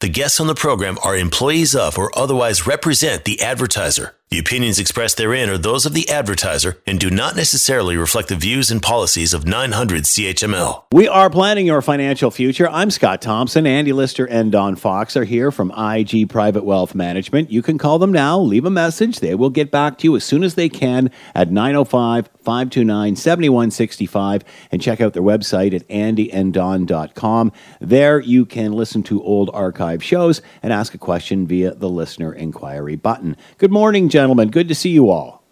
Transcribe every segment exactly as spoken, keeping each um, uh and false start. the guests on the program are employees of or otherwise represent the advertiser. The opinions expressed therein are those of the advertiser and do not necessarily reflect the views and policies of nine hundred C H M L. We are planning your financial future. I'm Scott Thompson. Andy Lister and Don Fox are here from I G Private Wealth Management. You can call them now. Leave a message. They will get back to you as soon as they can at nine oh five, five two nine, seven one six five and check out their website at andy and don dot com. There you can listen to old archive shows and ask a question via the listener inquiry button. Good morning, gentlemen. Good to see you all.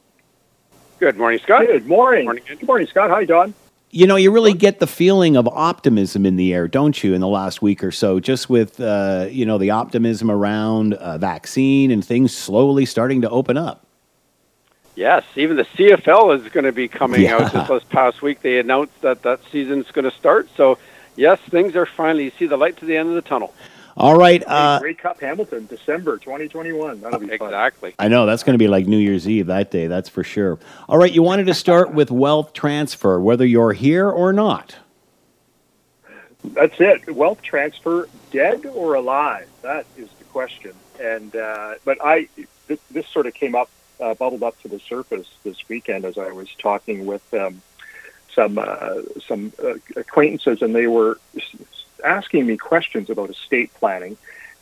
Good morning, Scott. Good morning. Good morning, Good morning Scott. Hi, Don. You know, you really get the feeling of optimism in the air, don't you, in the last week or so, just with, uh, you know, the optimism around uh, vaccine and things slowly starting to open up. Yes, even the C F L is going to be coming yeah. out. Just this past week, they announced that that season is going to start. So, yes, things are finally, you see the light to the end of the tunnel. All right. Uh, Grey Cup Hamilton, December twenty twenty-one. That'll be fun. Exactly. I know. That's going to be like New Year's Eve that day. That's for sure. All right. You wanted to start with wealth transfer, whether you're here or not. That's it. Wealth transfer, dead or alive? That is the question. And uh, But I, this, this sort of came up, uh, bubbled up to the surface this weekend as I was talking with um, some, uh, some uh, acquaintances, and they were asking me questions about estate planning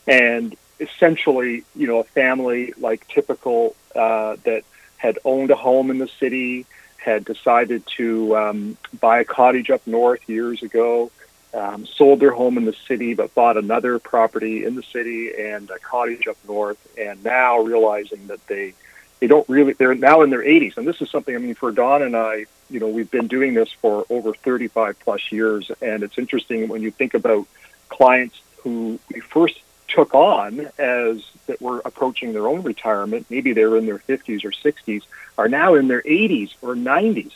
and essentially, you know, a family like typical uh, that had owned a home in the city, had decided to um, buy a cottage up north years ago, um, sold their home in the city, but bought another property in the city and a cottage up north. And now realizing that they, they don't really, they're now in their eighties. And this is something, I mean, for Don and I, you know, we've been doing this for over thirty-five plus years. And it's interesting when you think about clients who we first took on as that were approaching their own retirement, maybe they were in their fifties or sixties, are now in their eighties or nineties.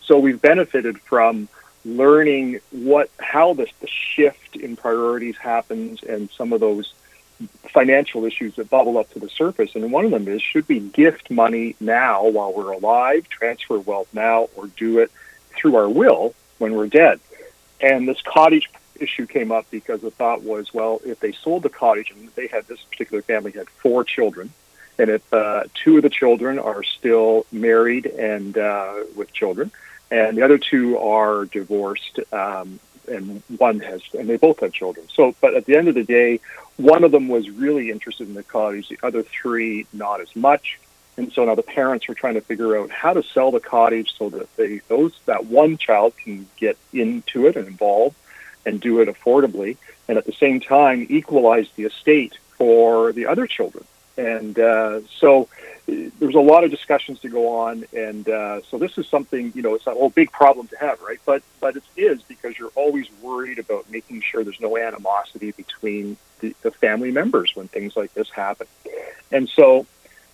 So we've benefited from learning what, how this, the shift in priorities happens and some of those financial issues that bubble up to the surface. And one of them is, should we gift money now while we're alive, transfer wealth now, or do it through our will when we're dead? And this cottage issue came up because the thought was, well, if they sold the cottage, and they had, this particular family had four children, and if uh, two of the children are still married and uh, with children, and the other two are divorced, um, and one has, and they both have children. So, but at the end of the day, one of them was really interested in the cottage, the other three not as much. And so now the parents are trying to figure out how to sell the cottage so that they, those, that one child can get into it and involved and do it affordably, and at the same time equalize the estate for the other children. And uh, so there's a lot of discussions to go on. And uh, so this is something, you know, it's a whole big problem to have, right? But but it is, because you're always worried about making sure there's no animosity between the, the family members when things like this happen. And so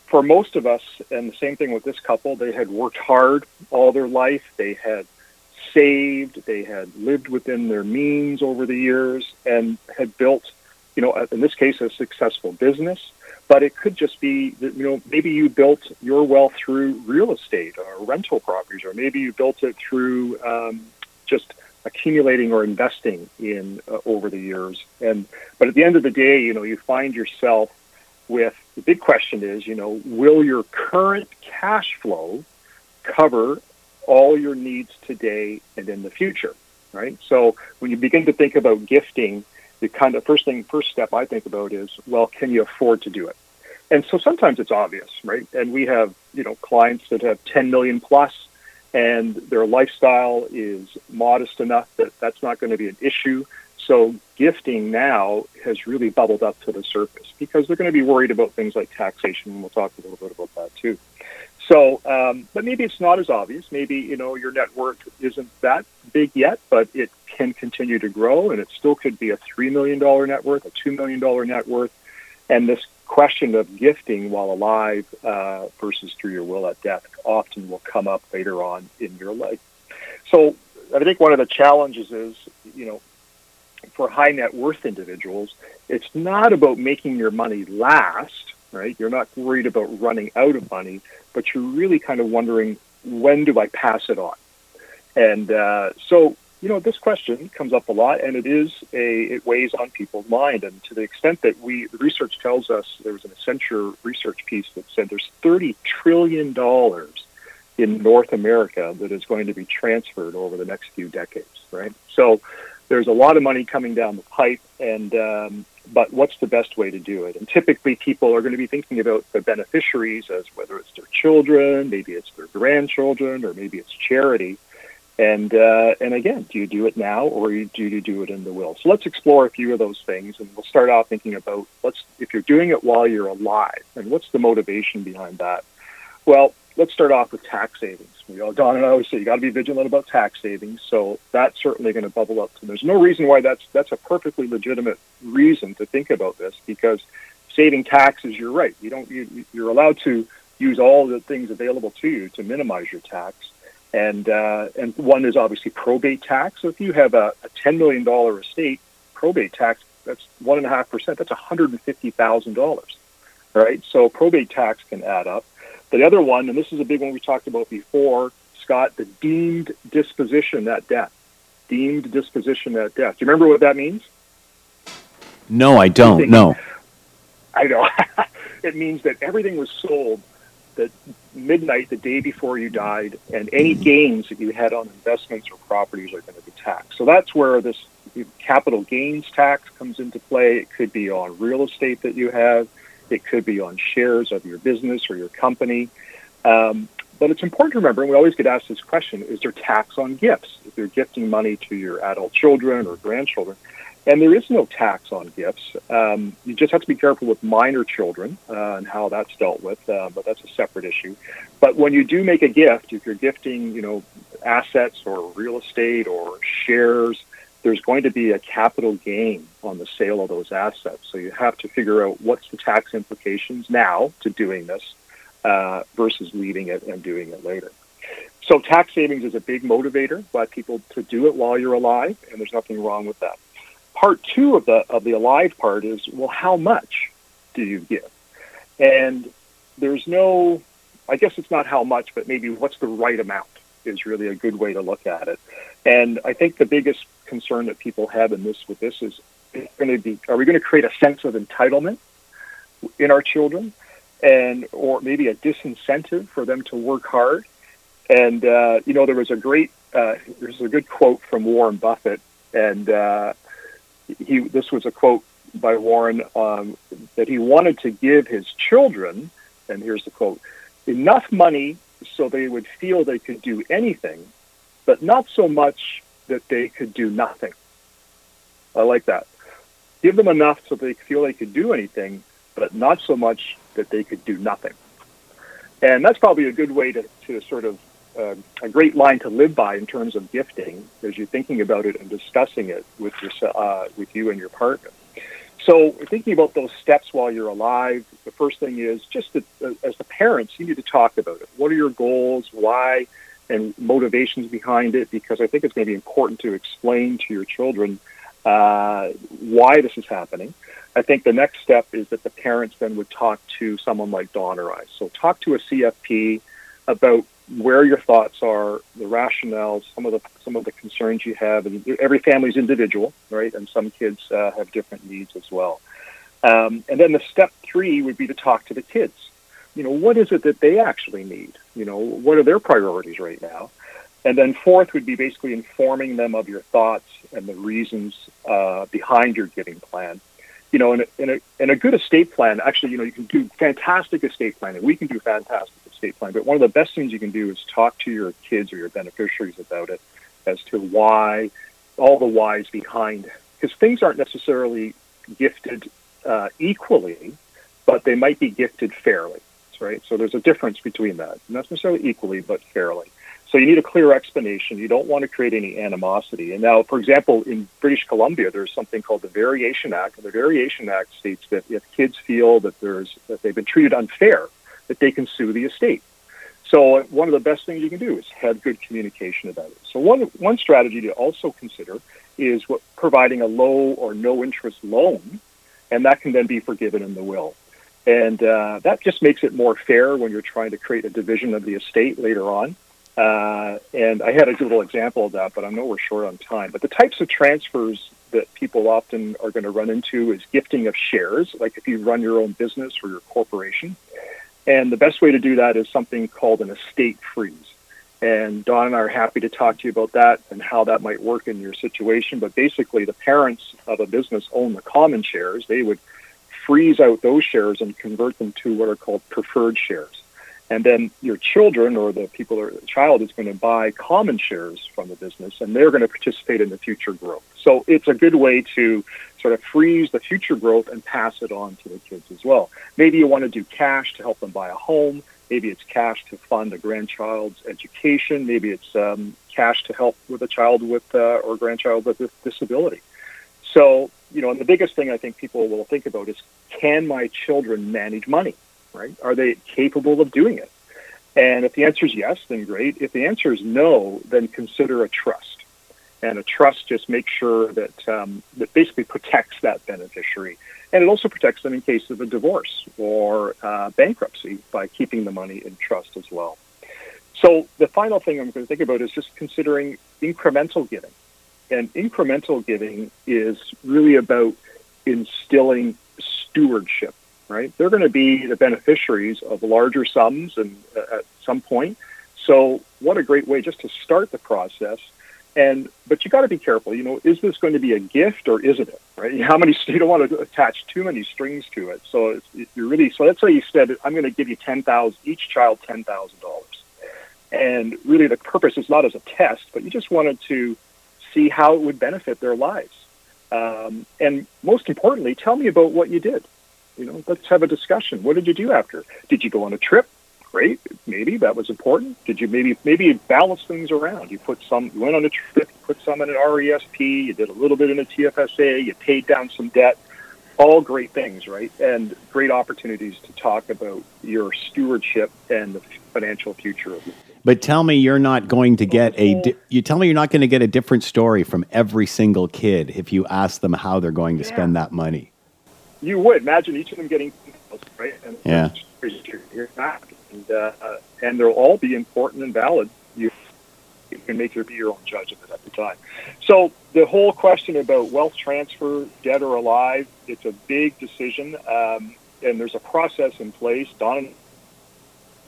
for most of us, and the same thing with this couple, they had worked hard all their life. They had saved. They had lived within their means over the years and had built, you know, in this case, a successful business. But it could just be that, you know, maybe you built your wealth through real estate or rental properties, or maybe you built it through um, just accumulating or investing in uh, over the years. And but at the end of the day, you know, you find yourself with the big question is, you know, will your current cash flow cover all your needs today and in the future, right? So when you begin to think about gifting, the kind of first thing, first step I think about is, well, can you afford to do it? And so sometimes it's obvious, right? And we have, you know, clients that have ten million plus and their lifestyle is modest enough that that's not going to be an issue. So gifting now has really bubbled up to the surface because they're going to be worried about things like taxation. And we'll talk a little bit about that too. So, um, but maybe it's not as obvious. Maybe, you know, your net worth isn't that big yet, but it can continue to grow, and it still could be a three million dollars net worth, a two million dollars net worth. And this question of gifting while alive uh, versus through your will at death often will come up later on in your life. So I think one of the challenges is, you know, for high net worth individuals, it's not about making your money last, right? You're not worried about running out of money, but you're really kind of wondering, when do I pass it on? And uh, so, you know, this question comes up a lot, and it is a it weighs on people's mind. And to the extent that we, the research tells us, there was an Accenture research piece that said there's thirty trillion dollars in North America that is going to be transferred over the next few decades, right? So there's a lot of money coming down the pipe, and um, but what's the best way to do it? And typically people are going to be thinking about the beneficiaries as whether it's their children, maybe it's their grandchildren, or maybe it's charity. And uh, and again, do you do it now, or do you do it in the will? So let's explore a few of those things, and we'll start off thinking about let's if you're doing it while you're alive, and what's the motivation behind that? Well, let's start off with tax savings. You know, Don and I always say you got to be vigilant about tax savings, so that's certainly going to bubble up. So there's no reason why that's that's a perfectly legitimate reason to think about this, because saving taxes, you're right, you don't you, you're allowed to use all the things available to you to minimize your tax. And uh, and one is obviously probate tax. So if you have a, a ten million dollars estate, probate tax, that's one point five percent. That's one hundred fifty thousand dollars, right? So probate tax can add up. The other one, and this is a big one we talked about before, Scott, the deemed disposition at death. Deemed disposition at death. Do you remember what that means? No, I don't. Everything, no. I know. It means that everything was sold that midnight the day before you died, and any gains that you had on investments or properties are going to be taxed. So that's where this capital gains tax comes into play. It could be on real estate that you have. It could be on shares of your business or your company. Um, but it's important to remember, and we always get asked this question, is there tax on gifts? If you're gifting money to your adult children or grandchildren, and there is no tax on gifts. Um, you just have to be careful with minor children uh, and how that's dealt with, uh, but that's a separate issue. But when you do make a gift, if you're gifting, you know, assets or real estate or shares, there's going to be a capital gain on the sale of those assets. So you have to figure out what's the tax implications now to doing this uh, versus leaving it and doing it later. So tax savings is a big motivator by people to do it while you're alive, and there's nothing wrong with that. Part two of the of the alive part is, well, how much do you give? And there's no, I guess it's not how much, but maybe what's the right amount is really a good way to look at it. And I think the biggest concern that people have in this with this is, is going to be, are we going to create a sense of entitlement in our children, and or maybe a disincentive for them to work hard? And uh, you know, there was a great, uh, there's a good quote from Warren Buffett, and uh, He, this was a quote by Warren um, that he wanted to give his children, and here's the quote, enough money so they would feel they could do anything, but not so much that they could do nothing. I like that. Give them enough so they feel they could do anything, but not so much that they could do nothing. And that's probably a good way to, to sort of Uh, a great line to live by in terms of gifting, as you're thinking about it and discussing it with your, uh, with you and your partner. So thinking about those steps while you're alive, the first thing is just that, uh, as the parents, you need to talk about it. What are your goals, why, and motivations behind it? Because I think it's going to be important to explain to your children uh, why this is happening. I think the next step is that the parents then would talk to someone like Don or I. So talk to a C F P about where your thoughts are, the rationale, some of the some of the concerns you have, and every family's individual, right? And some kids uh, have different needs as well. Um, and then the step three would be to talk to the kids. You know, what is it that they actually need? You know, what are their priorities right now? And then fourth would be basically informing them of your thoughts and the reasons uh, behind your giving plan. You know, in a, in a in a good estate plan, actually, you know, you can do fantastic estate planning. We can do fantastic estate planning, but one of the best things you can do is talk to your kids or your beneficiaries about it, as to why, all the whys behind, because things aren't necessarily gifted uh, equally, but they might be gifted fairly, right? So there's a difference between that, not necessarily equally, but fairly. So you need a clear explanation. You don't want to create any animosity. And now, for example, in British Columbia, there's something called the Variation Act. And the Variation Act states that if kids feel that there's that they've been treated unfair, that they can sue the estate. So one of the best things you can do is have good communication about it. So one one strategy to also consider is what, providing a low or no interest loan, and that can then be forgiven in the will. And uh, that just makes it more fair when you're trying to create a division of the estate later on. Uh, and I had a little example of that, but I know we're short on time. But the types of transfers that people often are going to run into is gifting of shares, like if you run your own business or your corporation. And the best way to do that is something called an estate freeze. And Don and I are happy to talk to you about that and how that might work in your situation. But basically, the parents of a business own the common shares. They would freeze out those shares and convert them to what are called preferred shares. And then your children or the people or the child is going to buy common shares from the business, and they're going to participate in the future growth. So it's a good way to sort of freeze the future growth and pass it on to the kids as well. Maybe you want to do cash to help them buy a home. Maybe it's cash to fund a grandchild's education. Maybe it's um, cash to help with a child with uh, or grandchild with a disability. So, you know, and the biggest thing I think people will think about is, can my children manage money? Right? Are they capable of doing it? And if the answer is yes, then great. If the answer is no, then consider a trust. And a trust just makes sure that um, that basically protects that beneficiary. And it also protects them in case of a divorce or uh, bankruptcy by keeping the money in trust as well. So the final thing I'm going to think about is just considering incremental giving. And incremental giving is really about instilling stewardship. Right? They're going to be the beneficiaries of larger sums and uh, at some point. So what a great way just to start the process. And but you got to be careful. You know, is this going to be a gift or isn't it? Right? How many? You don't want to attach too many strings to it. So it's, you're really. So let's say you said, I'm going to give you ten thousand each child, ten thousand dollars. And really, the purpose is not as a test, but you just wanted to see how it would benefit their lives. Um, and most importantly, tell me about what you did. You know, let's have a discussion. What did you do after? Did you go on a trip? Great, maybe that was important. Did you maybe maybe balance things around? You put some, you went on a trip, you put some in an R S P, you did a little bit in a T F S A, you paid down some debt. All great things, right? And great opportunities to talk about your stewardship and the financial future of it. But tell me you're not going to get a di- you tell me you're not going to get a different story from every single kid if you ask them how they're going to yeah. spend that money. You would imagine each of them getting, right? And yeah. And, uh, and they'll all be important and valid. You, you can make your be your own judge of it at the time. So the whole question about wealth transfer, dead or alive, it's a big decision, um, and there's a process in place. Don,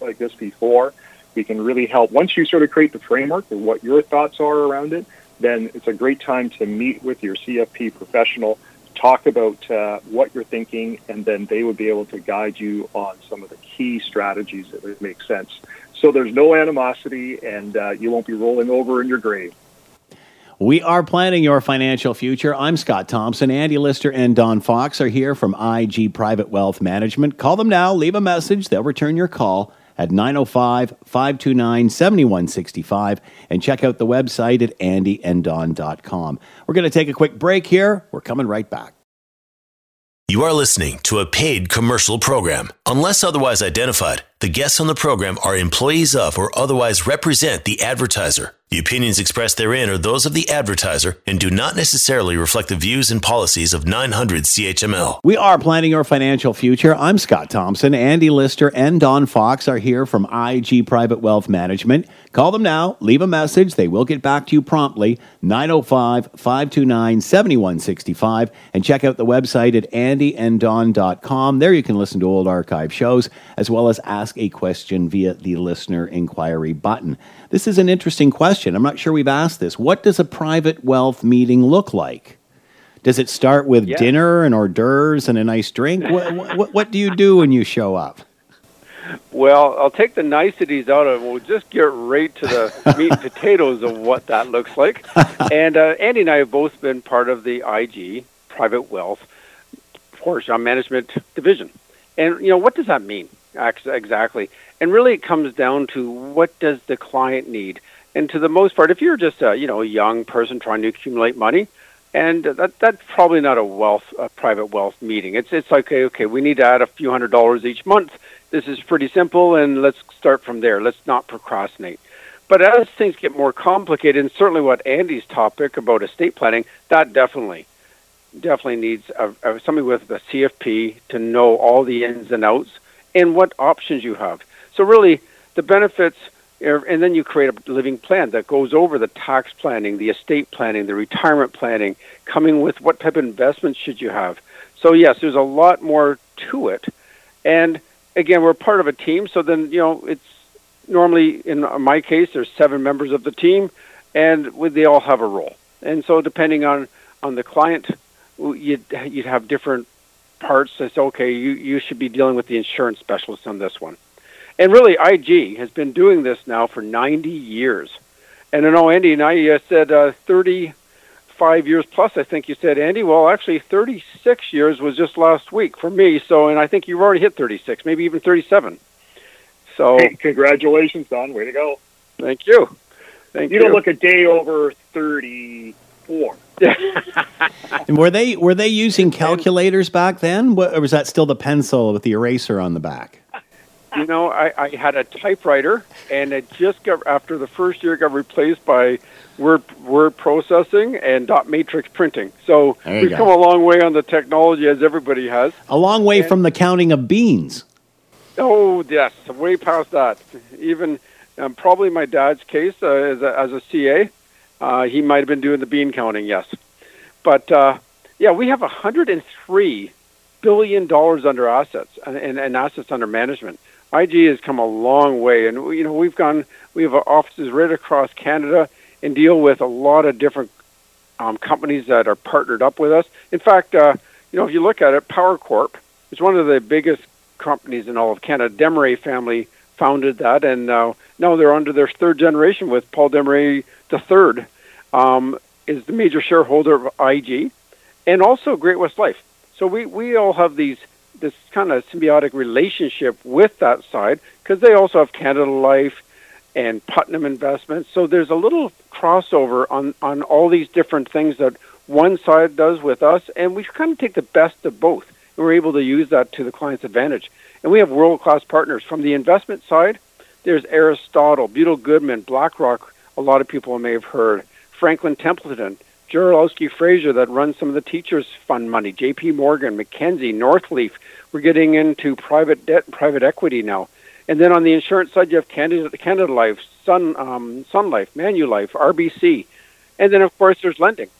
like this before, we can really help. Once you sort of create the framework and what your thoughts are around it, then it's a great time to meet with your C F P professional. Talk about uh, what you're thinking, and then they would be able to guide you on some of the key strategies that would make sense. So there's no animosity, and uh, you won't be rolling over in your grave. We are planning your financial future. I'm Scott Thompson. Andy Lister and Don Fox are here from I G Private Wealth Management. Call them now. Leave a message. They'll return your call at nine oh five, five two nine, seven one six five, and check out the website at andy and don dot com. We're going to take a quick break here. We're coming right back. You are listening to a paid commercial program. Unless otherwise identified, the guests on the program are employees of or otherwise represent the advertiser. The opinions expressed therein are those of the advertiser and do not necessarily reflect the views and policies of nine hundred C H M L. We are planning your financial future. I'm Scott Thompson. Andy Lister and Don Fox are here from I G Private Wealth Management. Call them now. Leave a message. They will get back to you promptly. nine oh five, five two nine, seven one six five. And check out the website at andy and don dot com. There you can listen to old archive shows as well as ask a question via the listener inquiry button. This is an interesting question. I'm not sure we've asked this. What does a private wealth meeting look like? Does it start with yeah. dinner and hors d'oeuvres and a nice drink? What, what, what do you do when you show up? Well, I'll take the niceties out of it. We'll just get right to the meat and potatoes of what that looks like. And uh, Andy and I have both been part of the I G Private Wealth Portion Management Division. And, you know, what does that mean? Exactly. And really it comes down to what does the client need? And to the most part, if you're just a, you know, a young person trying to accumulate money, and that that's probably not a wealth, a private wealth meeting. It's it's like, okay, okay, we need to add a few hundred dollars each month. This is pretty simple, and let's start from there. Let's not procrastinate. But as things get more complicated, and certainly what Andy's topic about estate planning, that definitely, definitely needs a, a, somebody with a C F P to know all the ins and outs and what options you have. So really, the benefits And then you create a living plan that goes over the tax planning, the estate planning, the retirement planning, coming with what type of investments should you have. So, yes, there's a lot more to it. And, again, we're part of a team. So then, you know, it's normally, in my case, there's seven members of the team, and they all have a role. And so depending on, on the client, you'd, you'd have different parts. It's, okay, you, you should be dealing with the insurance specialist on this one. And really, I G has been doing this now for ninety years. And I know Andy and I uh, said uh, thirty-five years plus, I think you said, Andy. Well, actually, thirty-six years was just last week for me. So, and I think you've already hit thirty-six, maybe even thirty-seven. So, hey, congratulations, Don. Way to go. Thank you. Thank you. You don't look a day over thirty-four. And were they were they using calculators back then? What, or was that still the pencil with the eraser on the back? You know, I, I had a typewriter, and it just got, after the first year, got replaced by word word processing and dot matrix printing. So we've go. come a long way on the technology, as everybody has. A long way and, from the counting of beans. Oh, yes, way past that. Even um, probably my dad's case uh, as, a, as a C A, uh, he might have been doing the bean counting, yes. But, uh, yeah, we have one hundred three billion dollars under assets and, and, and assets under management. I G has come a long way, and you know we've gone. We have offices right across Canada, and deal with a lot of different um, companies that are partnered up with us. In fact, uh, you know if you look at it, Power Corp is one of the biggest companies in all of Canada. Desmarais family founded that, and now now they're under their third generation with Paul Demery the third um, is the major shareholder of I G, and also Great West Life. So we we all have these. This kind of symbiotic relationship with that side, because they also have Canada Life and Putnam Investments. So there's a little crossover on, on all these different things that one side does with us, and we kind of take the best of both. And we're able to use that to the client's advantage. And we have world-class partners. From the investment side, there's Aristotle, Butyl Goodman, BlackRock, a lot of people may have heard, Franklin Templeton, Joralski-Fraser that runs some of the teachers' fund money, J P. Morgan, McKenzie, Northleaf. We're getting into private debt and private equity now. And then on the insurance side, you have Canada, Canada Life, Sun, um, Sun Life, Manulife, R B C. And then, of course, there's lending.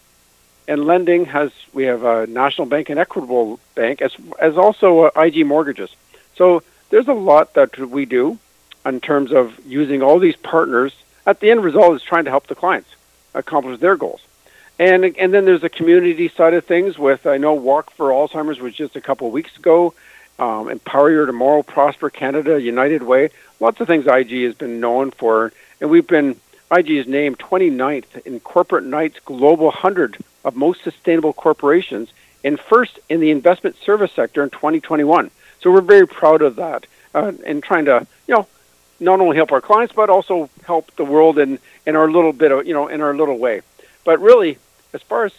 And lending has, we have a National Bank and Equitable Bank, as, as also uh, I G mortgages. So there's a lot that we do in terms of using all these partners. At the end result is trying to help the clients accomplish their goals. And and then there's a community side of things with, I know, Walk for Alzheimer's was just a couple of weeks ago, um, Empower Your Tomorrow, Prosper Canada, United Way, lots of things I G has been known for. And we've been, I G is named twenty-ninth in Corporate Knights Global one hundred of Most Sustainable Corporations, and first in the investment service sector in twenty twenty-one. So we're very proud of that uh, and trying to, you know, not only help our clients, but also help the world in, in our little bit of, you know, in our little way. But really, as far as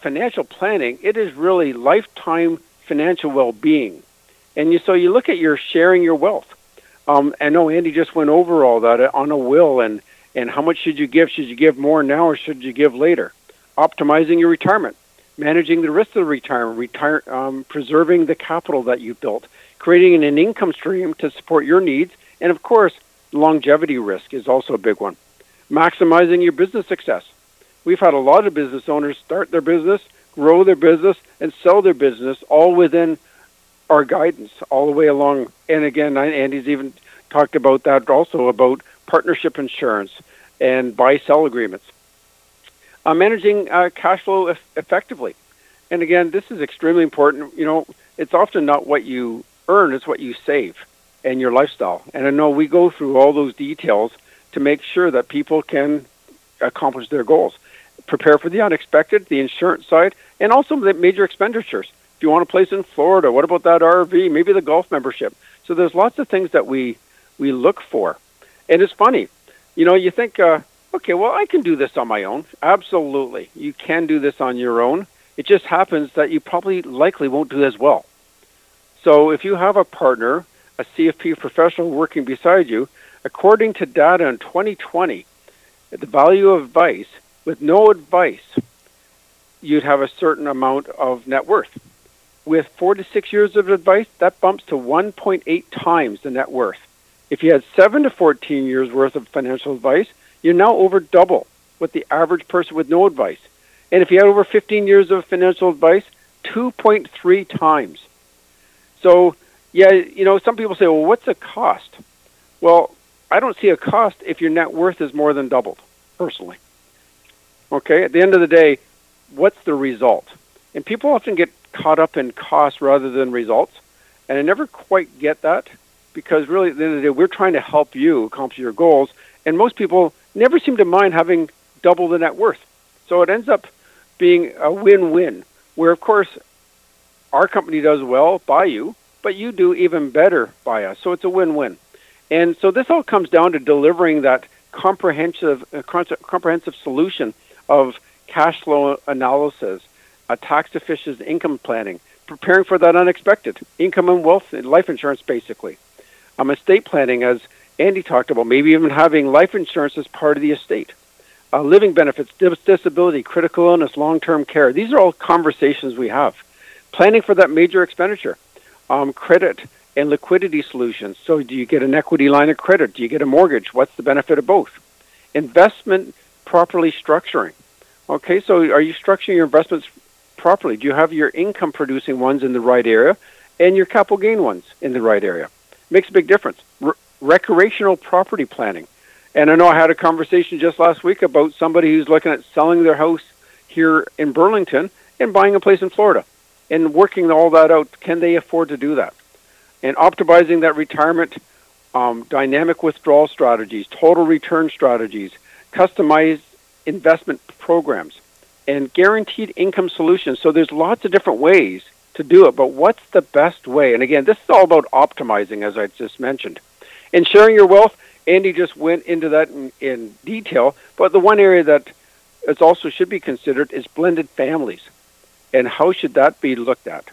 financial planning, it is really lifetime financial well-being. And you, so you look at your sharing your wealth. Um, I know Andy just went over all that on a will and, and how much should you give? Should you give more now or should you give later? Optimizing your retirement, managing the risk of the retirement, retire, um, preserving the capital that you built, creating an income stream to support your needs. And, of course, longevity risk is also a big one. Maximizing your business success. We've had a lot of business owners start their business, grow their business, and sell their business all within our guidance all the way along. And again, Andy's even talked about that also, about partnership insurance and buy-sell agreements. Uh, managing uh, cash flow eff- effectively. And again, this is extremely important. You know, it's often not what you earn, it's what you save and your lifestyle. And I know we go through all those details to make sure that people can accomplish their goals. Prepare for the unexpected, the insurance side, and also the major expenditures. If you want a place in Florida, what about that R V? Maybe the golf membership. So there's lots of things that we we look for. And it's funny. You know, you think, uh, okay, well, I can do this on my own. Absolutely. You can do this on your own. It just happens that you probably likely won't do as well. So if you have a partner, a C F P professional working beside you, according to data in twenty twenty, the value of advice, with no advice, you'd have a certain amount of net worth. With four to six years of advice, that bumps to one point eight times the net worth. If you had seven to fourteen years worth of financial advice, you're now over double what the average person with no advice. And if you had over fifteen years of financial advice, two point three times. So, yeah, you know, some people say, well, what's the cost? Well, I don't see a cost if your net worth is more than doubled, personally. Okay, at the end of the day, what's the result? And people often get caught up in costs rather than results, and I never quite get that, because really, at the end of the day, we're trying to help you accomplish your goals, and most people never seem to mind having double the net worth. So it ends up being a win-win, where, of course, our company does well by you, but you do even better by us. So it's a win-win. And so this all comes down to delivering that comprehensive uh, comprehensive solution of cash flow analysis, a tax-efficient income planning, preparing for that unexpected, income and wealth and life insurance, basically. Um, estate planning, as Andy talked about, maybe even having life insurance as part of the estate. Uh, living benefits, disability, critical illness, long-term care. These are all conversations we have. Planning for that major expenditure, um, credit and liquidity solutions. So do you get an equity line of credit? Do you get a mortgage? What's the benefit of both? Investment properly structuring. Okay, so are you structuring your investments properly? Do you have your income-producing ones in the right area and your capital gain ones in the right area? Makes a big difference. Re- recreational property planning. And I know I had a conversation just last week about somebody who's looking at selling their house here in Burlington and buying a place in Florida and working all that out. Can they afford to do that? And optimizing that retirement, um, dynamic withdrawal strategies, total return strategies, customized investment programs, and guaranteed income solutions. So there's lots of different ways to do it, but what's the best way? And again, this is all about optimizing, as I just mentioned. And sharing your wealth, Andy just went into that in, in detail, but the one area that is also should be considered is blended families, and how should that be looked at?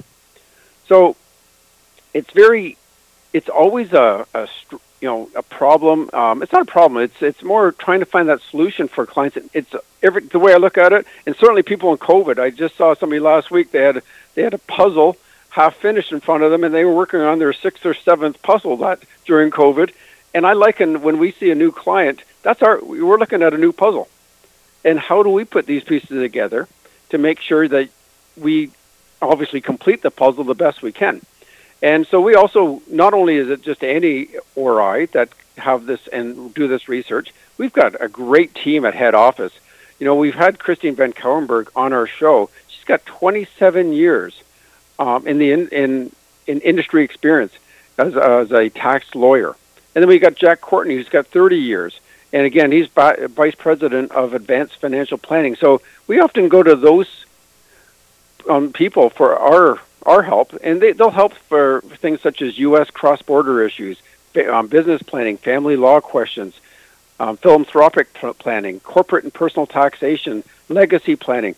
So it's very, it's always a, a you know a problem. Um, it's not a problem. It's it's more trying to find that solution for clients. It's every the way I look at it, and certainly people in COVID. I just saw somebody last week. They had they had a puzzle half finished in front of them, and they were working on their sixth or seventh puzzle that during COVID. And I liken when we see a new client, that's our we're looking at a new puzzle. And how do we put these pieces together to make sure that we obviously complete the puzzle the best we can? And so we also, not only is it just Andy or I that have this and do this research, we've got a great team at head office. You know, we've had Christine Van Cowenberg on our show. She's got twenty-seven years um, in the in, in, in industry experience as, as a tax lawyer. And then we got Jack Courtney, who's got thirty years. And again, he's vice president of advanced financial planning. So we often go to those um, people for our our help, and they, they'll help for things such as U S cross-border issues, um, business planning, family law questions, um, philanthropic planning, corporate and personal taxation, legacy planning.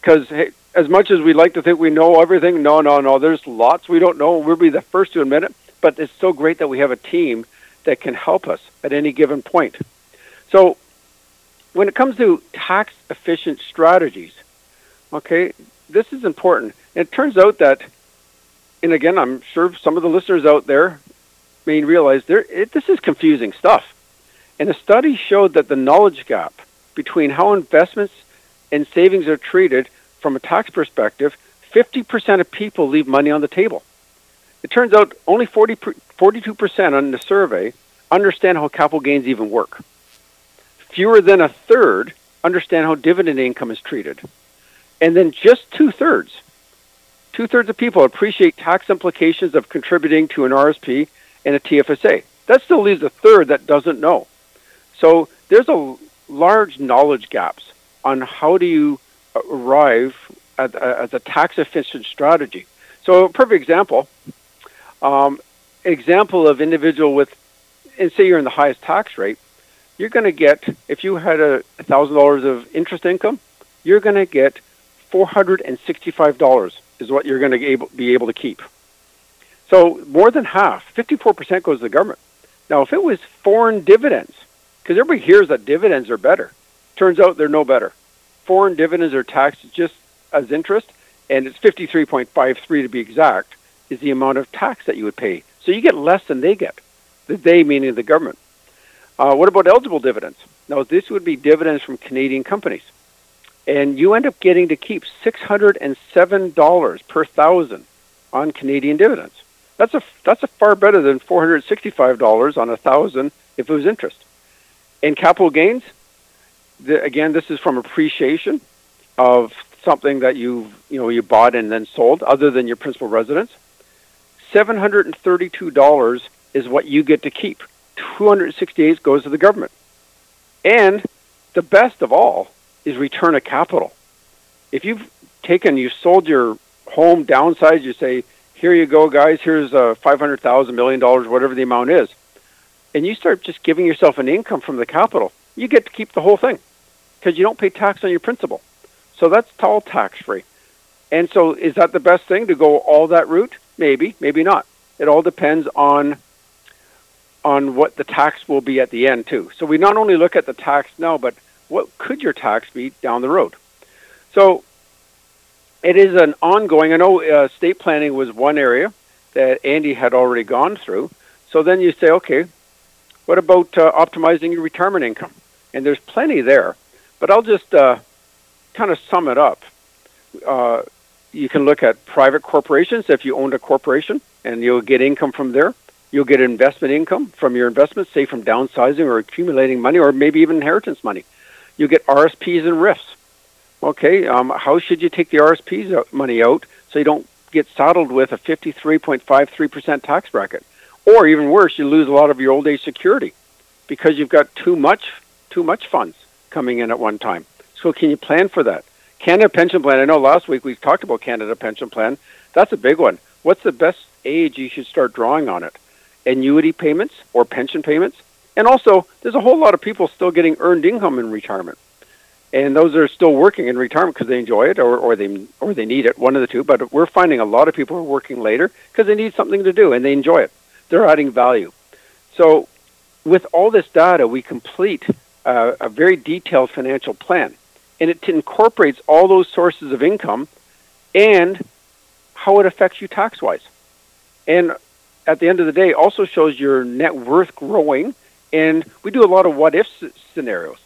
Because hey, as much as we like to think we know everything, no, no, no, there's lots we don't know. We'll be the first to admit it. But it's so great that we have a team that can help us at any given point. So when it comes to tax-efficient strategies, okay, this is important. And it turns out that, and again, I'm sure some of the listeners out there may realize there, it, this is confusing stuff. And a study showed that the knowledge gap between how investments and savings are treated from a tax perspective, fifty percent of people leave money on the table. It turns out only forty-two percent on the survey understand how capital gains even work. Fewer than a third understand how dividend income is treated. And then just two-thirds, two-thirds of people appreciate tax implications of contributing to an R S P and a T F S A. That still leaves a third that doesn't know. So there's a large knowledge gaps on how do you arrive at, at a tax-efficient strategy. So a perfect example, um, example of individual with, and say you're in the highest tax rate, you're going to get, if you had a one thousand dollars of interest income, you're going to get four hundred sixty-five dollars is what you're going to be able to keep. So more than half, fifty-four percent goes to the government. Now, if it was foreign dividends, because everybody hears that dividends are better. Turns out they're no better. Foreign dividends are taxed just as interest. And it's fifty-three point five three to be exact, is the amount of tax that you would pay. So you get less than they get. The they meaning the government. Uh, what about eligible dividends? Now, this would be dividends from Canadian companies. And you end up getting to keep six hundred seven dollars per thousand on Canadian dividends. That's a, that's a far better than four hundred sixty-five dollars on a thousand if it was interest. And capital gains, the, again, this is from appreciation of something that you you know you bought and then sold other than your principal residence. seven hundred thirty-two dollars is what you get to keep. two hundred sixty-eight dollars goes to the government. And the best of all is return of capital. If you've taken, you sold your home, downsized, you say, here you go, guys, here's uh, five hundred thousand dollars, million dollars, whatever the amount is, and you start just giving yourself an income from the capital, you get to keep the whole thing because you don't pay tax on your principal. So that's all tax-free. And so is that the best thing, to go all that route? Maybe, maybe not. It all depends on on what the tax will be at the end, too. So we not only look at the tax now, but what could your tax be down the road? So it is an ongoing, I know uh, estate planning was one area that Andy had already gone through. So then you say, okay, what about uh, optimizing your retirement income? And there's plenty there, but I'll just uh, kind of sum it up. Uh, you can look at private corporations. If you owned a corporation and you'll get income from there, you'll get investment income from your investments, say from downsizing or accumulating money or maybe even inheritance money. You get R S Ps and R I Fs. Okay, um, how should you take the R S Ps money out so you don't get saddled with a fifty-three point five three percent tax bracket? Or even worse, you lose a lot of your old age security because you've got too much, too much funds coming in at one time. So can you plan for that? Canada Pension Plan, I know last week we talked about Canada Pension Plan. That's a big one. What's the best age you should start drawing on it? Annuity payments or pension payments? And also, there's a whole lot of people still getting earned income in retirement. And those are still working in retirement because they enjoy it or, or they or they need it, one of the two. But we're finding a lot of people are working later because they need something to do and they enjoy it. They're adding value. So with all this data, we complete uh, a very detailed financial plan. And it incorporates all those sources of income and how it affects you tax-wise. And at the end of the day, also shows your net worth growing. And we do a lot of what-if scenarios.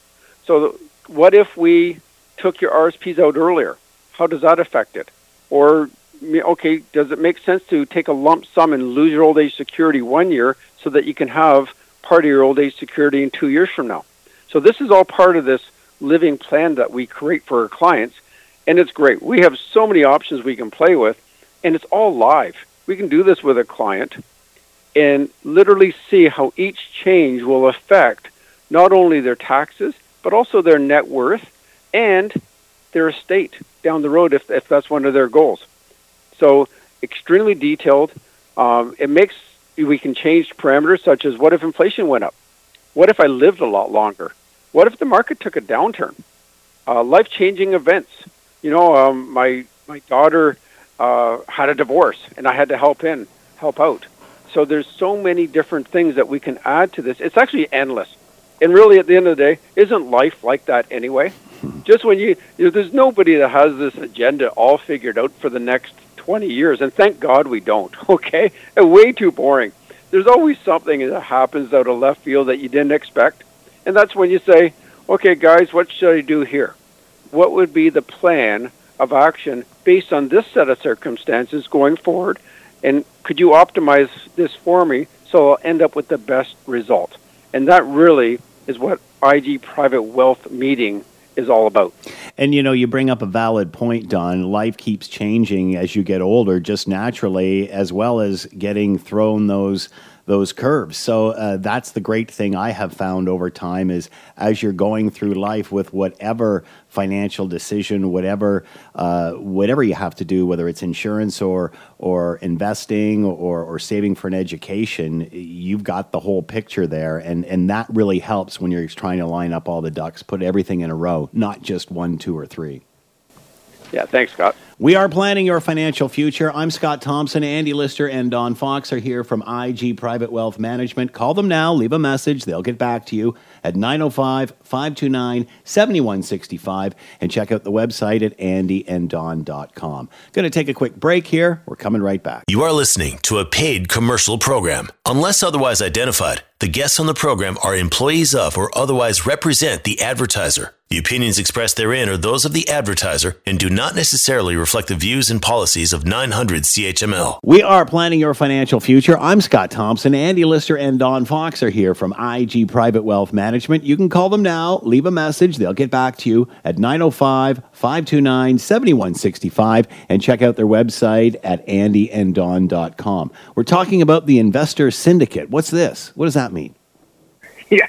So what if we took your R S Ps out earlier? How does that affect it? Or, okay, does it make sense to take a lump sum and lose your old age security one year so that you can have part of your old age security in two years from now? So this is all part of this living plan that we create for our clients, and it's great. We have so many options we can play with, and it's all live. We can do this with a client and literally see how each change will affect not only their taxes, but also their net worth and their estate down the road if, if that's one of their goals. So extremely detailed. Um, it makes, we can change parameters such as what if inflation went up? What if I lived a lot longer? What if the market took a downturn? Uh, life-changing events. You know, um, my, my daughter uh, had a divorce and I had to help in, help out. So there's so many different things that we can add to this. It's actually endless. And really, at the end of the day, isn't life like that anyway? Just when you, you know, there's nobody that has this agenda all figured out for the next twenty years. And thank God we don't, okay? And way too boring. There's always something that happens out of left field that you didn't expect. And that's when you say, okay, guys, what should I do here? What would be the plan of action based on this set of circumstances going forward? And could you optimize this for me so I'll end up with the best result? And that really is what I G Private Wealth Meeting is all about. And, you know, you bring up a valid point, Don. Life keeps changing as you get older, just naturally, as well as getting thrown those those curves. So uh, that's the great thing I have found over time is as you're going through life with whatever financial decision, whatever uh, whatever you have to do, whether it's insurance or or investing or, or saving for an education, you've got the whole picture there. And, and that really helps when you're trying to line up all the ducks, put everything in a row, not just one, two, or three. Yeah, thanks, Scott. We are planning your financial future. I'm Scott Thompson. Andy Lister and Don Fox are here from I G Private Wealth Management. Call them now. Leave a message. They'll get back to you at nine oh five, five two nine, seven one six five. And check out the website at andy and don dot com. Going to take a quick break here. We're coming right back. You are listening to a paid commercial program. Unless otherwise identified, the guests on the program are employees of or otherwise represent the advertiser. The opinions expressed therein are those of the advertiser and do not necessarily reflect the views and policies of nine hundred C H M L. We are planning your financial future. I'm Scott Thompson. Andy Lister and Don Fox are here from I G Private Wealth Management. You can call them now. Leave a message. They'll get back to you at nine oh five, five two nine, seven one six five and check out their website at andy and don dot com. We're talking about the Investor Syndicate. What's this? What does that mean? Yeah,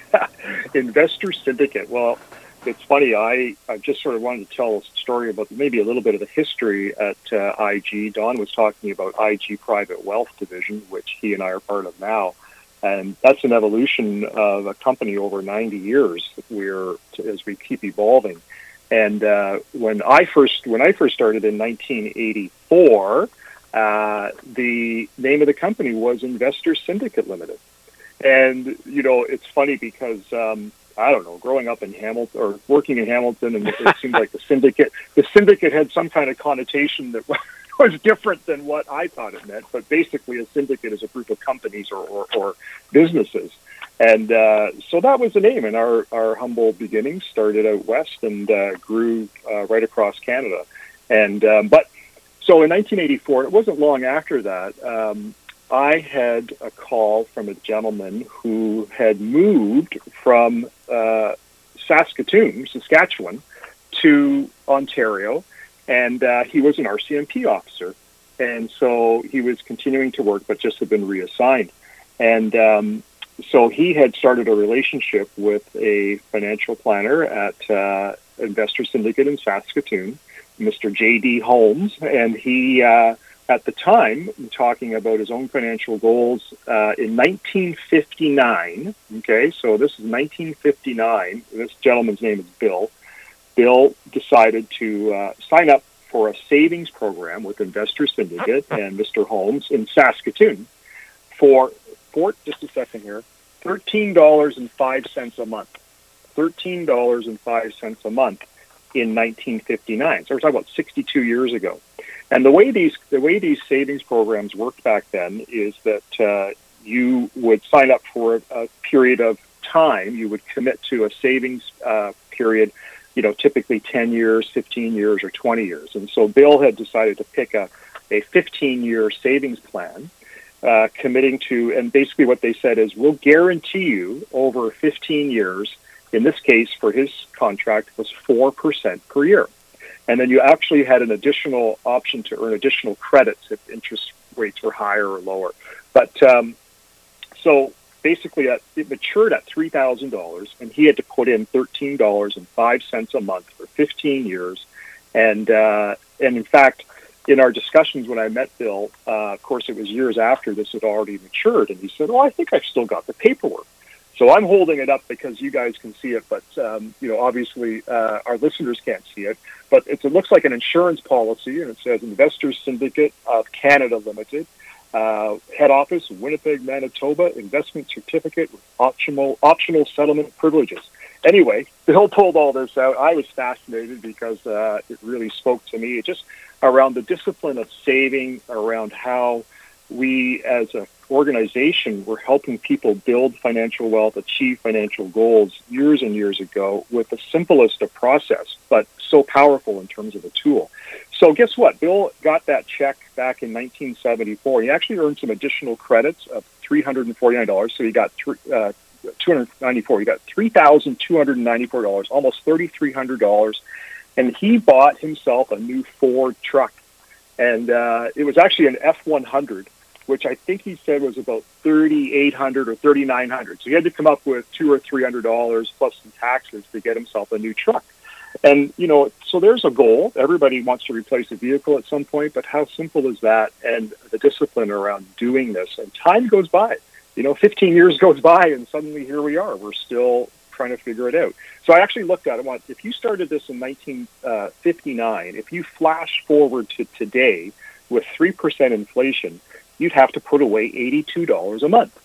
Investor Syndicate. Well, it's funny, I, I just sort of wanted to tell a story about maybe a little bit of the history at uh, I G. Don was talking about I G Private Wealth Division, which he and I are part of now. And that's an evolution of a company over ninety years we're, as we keep evolving. And uh, when I first when I first started in nineteen eighty-four, uh, the name of the company was Investor Syndicate Limited. And, you know, it's funny because... Um, I don't know, growing up in Hamilton or working in Hamilton, and it seemed like the syndicate, the syndicate had some kind of connotation that was different than what I thought it meant. But basically, a syndicate is a group of companies or, or, or businesses. And uh, so that was the name, and our, our humble beginnings started out west and uh, grew uh, right across Canada. And um, but so in nineteen eighty-four, it wasn't long after that, um, I had a call from a gentleman who had moved from uh, Saskatoon, Saskatchewan, to Ontario, and uh, he was an R C M P officer, and so he was continuing to work, but just had been reassigned. And um, so he had started a relationship with a financial planner at uh, Investor Syndicate in Saskatoon, Mister J D Holmes, and he... Uh, At the time, talking about his own financial goals uh, in nineteen fifty-nine, okay, so this is nineteen fifty-nine, this gentleman's name is Bill. Bill decided to uh, sign up for a savings program with Investor Syndicate and Mister Holmes in Saskatoon for, for just a second here, thirteen dollars and five cents a month, thirteen dollars and five cents a month in nineteen fifty-nine. So we're talking about sixty-two years ago. And the way these the way these savings programs worked back then is that uh, you would sign up for a, a period of time. You would commit to a savings uh, period, you know, typically ten years, fifteen years, or twenty years. And so Bill had decided to pick a, a fifteen-year savings plan, uh, committing to, and basically what they said is, we'll guarantee you over fifteen years, in this case for his contract was four percent per year. And then you actually had an additional option to earn additional credits if interest rates were higher or lower. But um, so basically at, it matured at three thousand dollars, and he had to put in thirteen dollars and five cents a month for fifteen years. And uh, and in fact, in our discussions when I met Bill, uh, of course, it was years after this had already matured. And he said, oh, I think I've still got the paperwork. So I'm holding it up because you guys can see it, but um, you know, obviously uh, our listeners can't see it. But it's, it looks like an insurance policy, and it says Investor Syndicate of Canada Limited, uh, head office Winnipeg, Manitoba, investment certificate with optional optional settlement privileges. Anyway, Bill pulled all this out. I was fascinated because uh, it really spoke to me. It just around the discipline of saving, around how we as a organization were helping people build financial wealth, achieve financial goals years and years ago with the simplest of process, but so powerful in terms of a tool. So guess what? Bill got that check back in nineteen seventy-four. He actually earned some additional credits of three hundred forty-nine dollars. So he got uh, two hundred ninety-four dollars. He got three thousand two hundred ninety-four dollars, almost three thousand three hundred dollars. And he bought himself a new Ford truck. And uh, it was actually an F one hundred, which I think he said was about thirty-eight hundred dollars or thirty-nine hundred dollars. So he had to come up with two or three hundred dollars plus some taxes to get himself a new truck. And, you know, so there's a goal. Everybody wants to replace a vehicle at some point, but how simple is that? And the discipline around doing this. And time goes by. You know, fifteen years goes by, and suddenly here we are. We're still trying to figure it out. So I actually looked at it once. If you started this in nineteen fifty-nine, if you flash forward to today with three percent inflation, you'd have to put away eighty-two dollars a month.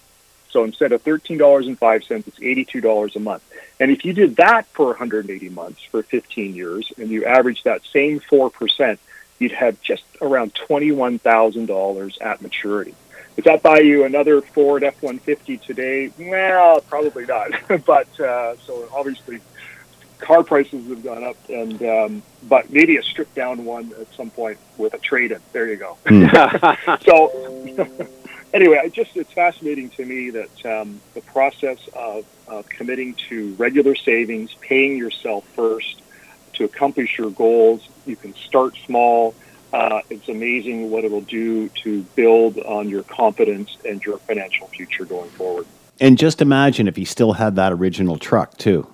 So instead of thirteen dollars and five cents, it's eighty-two dollars a month. And if you did that for one hundred eighty months, for fifteen years, and you averaged that same four percent, you'd have just around twenty-one thousand dollars at maturity. Does that buy you another Ford F one fifty today? Well, probably not. But uh, so obviously car prices have gone up, and um, but maybe a stripped down one at some point with a trade-in. There you go. Mm. So anyway, I just it's fascinating to me that um, the process of, of committing to regular savings, paying yourself first to accomplish your goals. You can start small. Uh, it's amazing what it'll do to build on your confidence and your financial future going forward. And just imagine if he still had that original truck, too.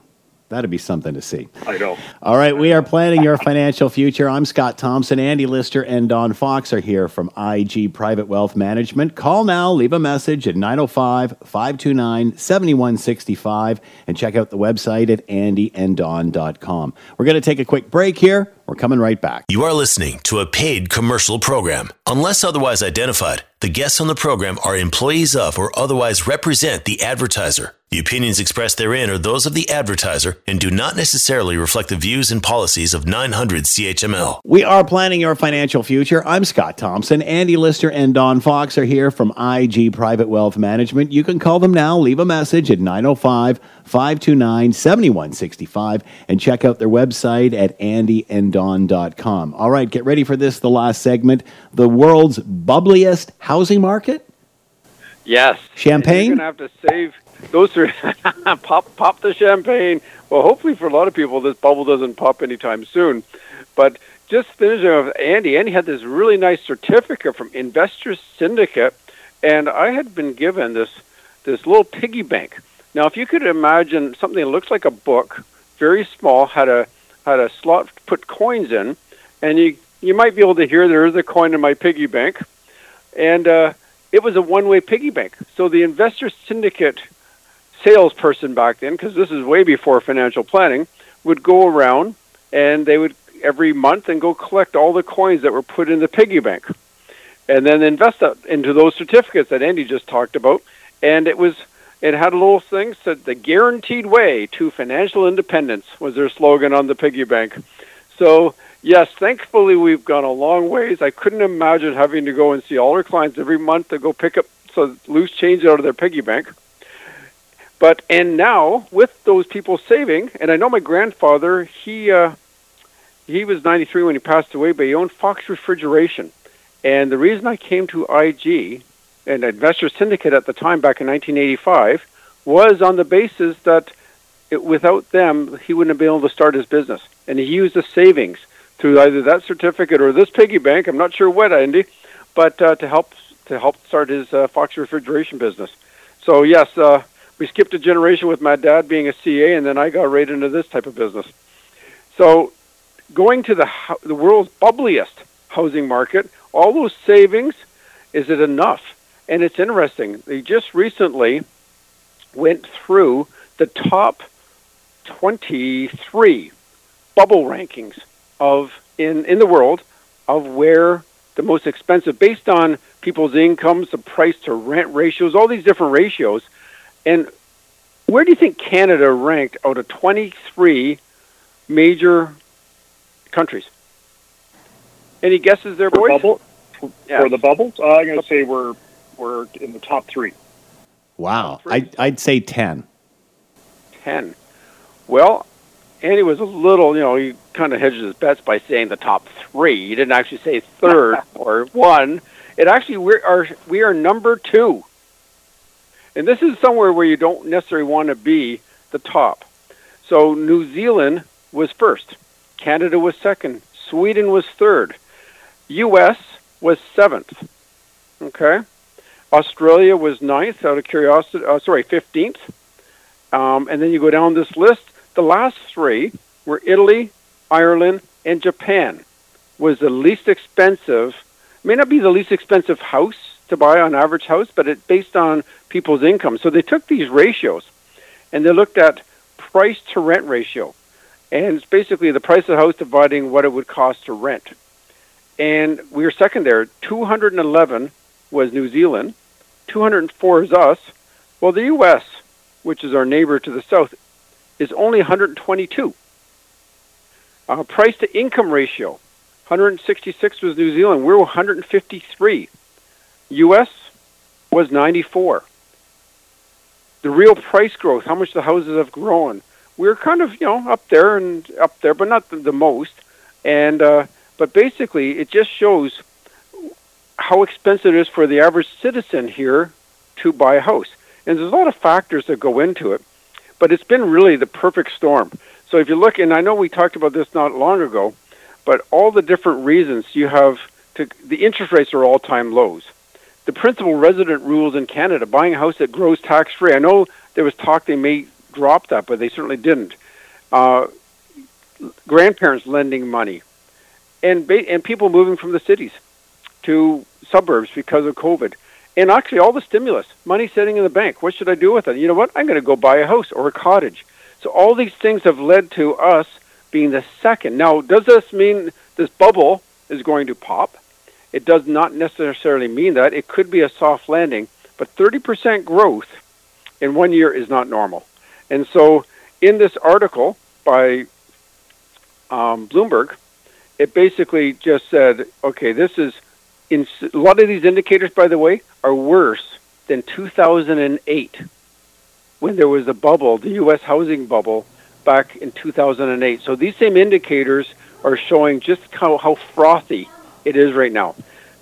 That'd be something to see. I know. All right, we are planning your financial future. I'm Scott Thompson. Andy Lister and Don Fox are here from I G Private Wealth Management. Call now, leave a message at nine oh five, five two nine, seven one six five, and check out the website at andy and don dot com. We're going to take a quick break here. We're coming right back. You are listening to a paid commercial program. Unless otherwise identified, the guests on the program are employees of or otherwise represent the advertiser. The opinions expressed therein are those of the advertiser and do not necessarily reflect the views and policies of nine hundred C H M L. We are planning your financial future. I'm Scott Thompson. Andy Lister and Don Fox are here from I G Private Wealth Management. You can call them now. Leave a message at nine oh five, five two nine, seven one six five and check out their website at andy and don dot com. All right, get ready for this, the last segment, the world's bubbliest housing market. Yes. Champagne? You're going to have to save... Those are pop, pop the champagne. Well, hopefully for a lot of people, this bubble doesn't pop anytime soon. But just finishing off, Andy, Andy had this really nice certificate from Investor Syndicate, and I had been given this this little piggy bank. Now, if you could imagine something that looks like a book, very small, had a had a slot to put coins in, and you you might be able to hear there is a coin in my piggy bank, and uh, it was a one-way piggy bank. So the Investor Syndicate salesperson back then, because this is way before financial planning, would go around and they would every month and go collect all the coins that were put in the piggy bank and then invest that into those certificates that Andy just talked about. And it was it had a little thing said the guaranteed way to financial independence was their slogan on the piggy bank. So yes, thankfully we've gone a long ways. I couldn't imagine having to go and see all our clients every month to go pick up so loose change out of their piggy bank. But, and now, with those people saving, and I know my grandfather, he uh, he was ninety-three when he passed away, but he owned Fox Refrigeration. And the reason I came to I G, and Investor Syndicate at the time, back in nineteen eighty-five, was on the basis that it, without them, he wouldn't have been able to start his business. And he used the savings through either that certificate or this piggy bank, I'm not sure what, Andy, but uh, to help to help start his uh, Fox Refrigeration business. So, yes... Uh, We skipped a generation with my dad being a C A, and then I got right into this type of business. So going to the the world's bubbliest housing market, all those savings, is it enough? And it's interesting. They just recently went through the top twenty-three bubble rankings of in, in the world of where the most expensive, based on people's incomes, the price to rent ratios, all these different ratios. And where do you think Canada ranked out of twenty-three major countries? Any guesses there, boys? For, bubble, yeah. for the bubbles? Uh, I'm going to say we're we're in the top three. Wow. Top three. I'd, I'd say ten. ten. Well, Andy was a little, you know, he kind of hedged his bets by saying the top three. He didn't actually say third or one. It actually, we are we are number two. And this is somewhere where you don't necessarily want to be the top. So New Zealand was first. Canada was second. Sweden was third. U S was seventh. Okay. Australia was ninth out of curiosity. Uh, sorry, fifteenth. Um, and then you go down this list. The last three were Italy, Ireland, and Japan. Was the least expensive. May not be the least expensive house to buy on average house, but it's based on people's income. So they took these ratios and they looked at price-to-rent ratio. And it's basically the price of the house dividing what it would cost to rent. And we were second there. two hundred eleven was New Zealand. two hundred four is us. Well, the U S, which is our neighbor to the south, is only one hundred twenty-two. Uh, price-to-income ratio, one hundred sixty-six was New Zealand. We were one hundred fifty-three. U S was ninety-four. The real price growth, how much the houses have grown. We're kind of, you know, up there and up there, but not the, the most. And uh, but basically, it just shows how expensive it is for the average citizen here to buy a house. And there's a lot of factors that go into it, but it's been really the perfect storm. So if you look, and I know we talked about this not long ago, but all the different reasons you have to, the interest rates are all-time lows. The principal resident rules in Canada, buying a house that grows tax-free. I know there was talk they may drop that, but they certainly didn't. Uh, grandparents lending money. And, ba- and people moving from the cities to suburbs because of COVID. And actually all the stimulus, money sitting in the bank. What should I do with it? You know what? I'm going to go buy a house or a cottage. So all these things have led to us being the second. Now, does this mean this bubble is going to pop? It does not necessarily mean that. It could be a soft landing, but thirty percent growth in one year is not normal. And so in this article by um, Bloomberg, it basically just said, okay, this is, in, a lot of these indicators, by the way, are worse than two thousand eight when there was a bubble, the U S housing bubble back in two thousand eight. So these same indicators are showing just how, how frothy it is right now.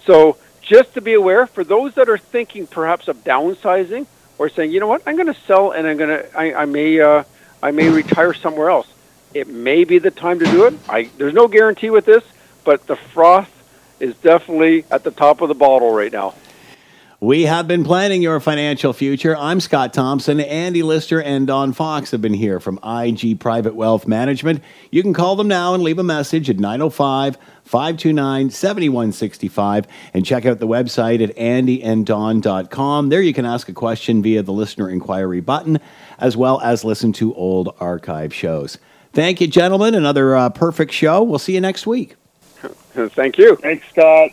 So just to be aware, for those that are thinking perhaps of downsizing or saying, you know what, I'm going to sell and I'm going to, I, I may, uh, I may retire somewhere else. It may be the time to do it. I, there's no guarantee with this, but the froth is definitely at the top of the bottle right now. We have been planning your financial future. I'm Scott Thompson. Andy Lister and Don Fox have been here from I G Private Wealth Management. You can call them now and leave a message at nine oh five, five two nine, seven one six five and check out the website at andy and don dot com. There you can ask a question via the listener inquiry button as well as listen to old archive shows. Thank you, gentlemen. Another uh, perfect show. We'll see you next week. Thank you. Thanks, Scott.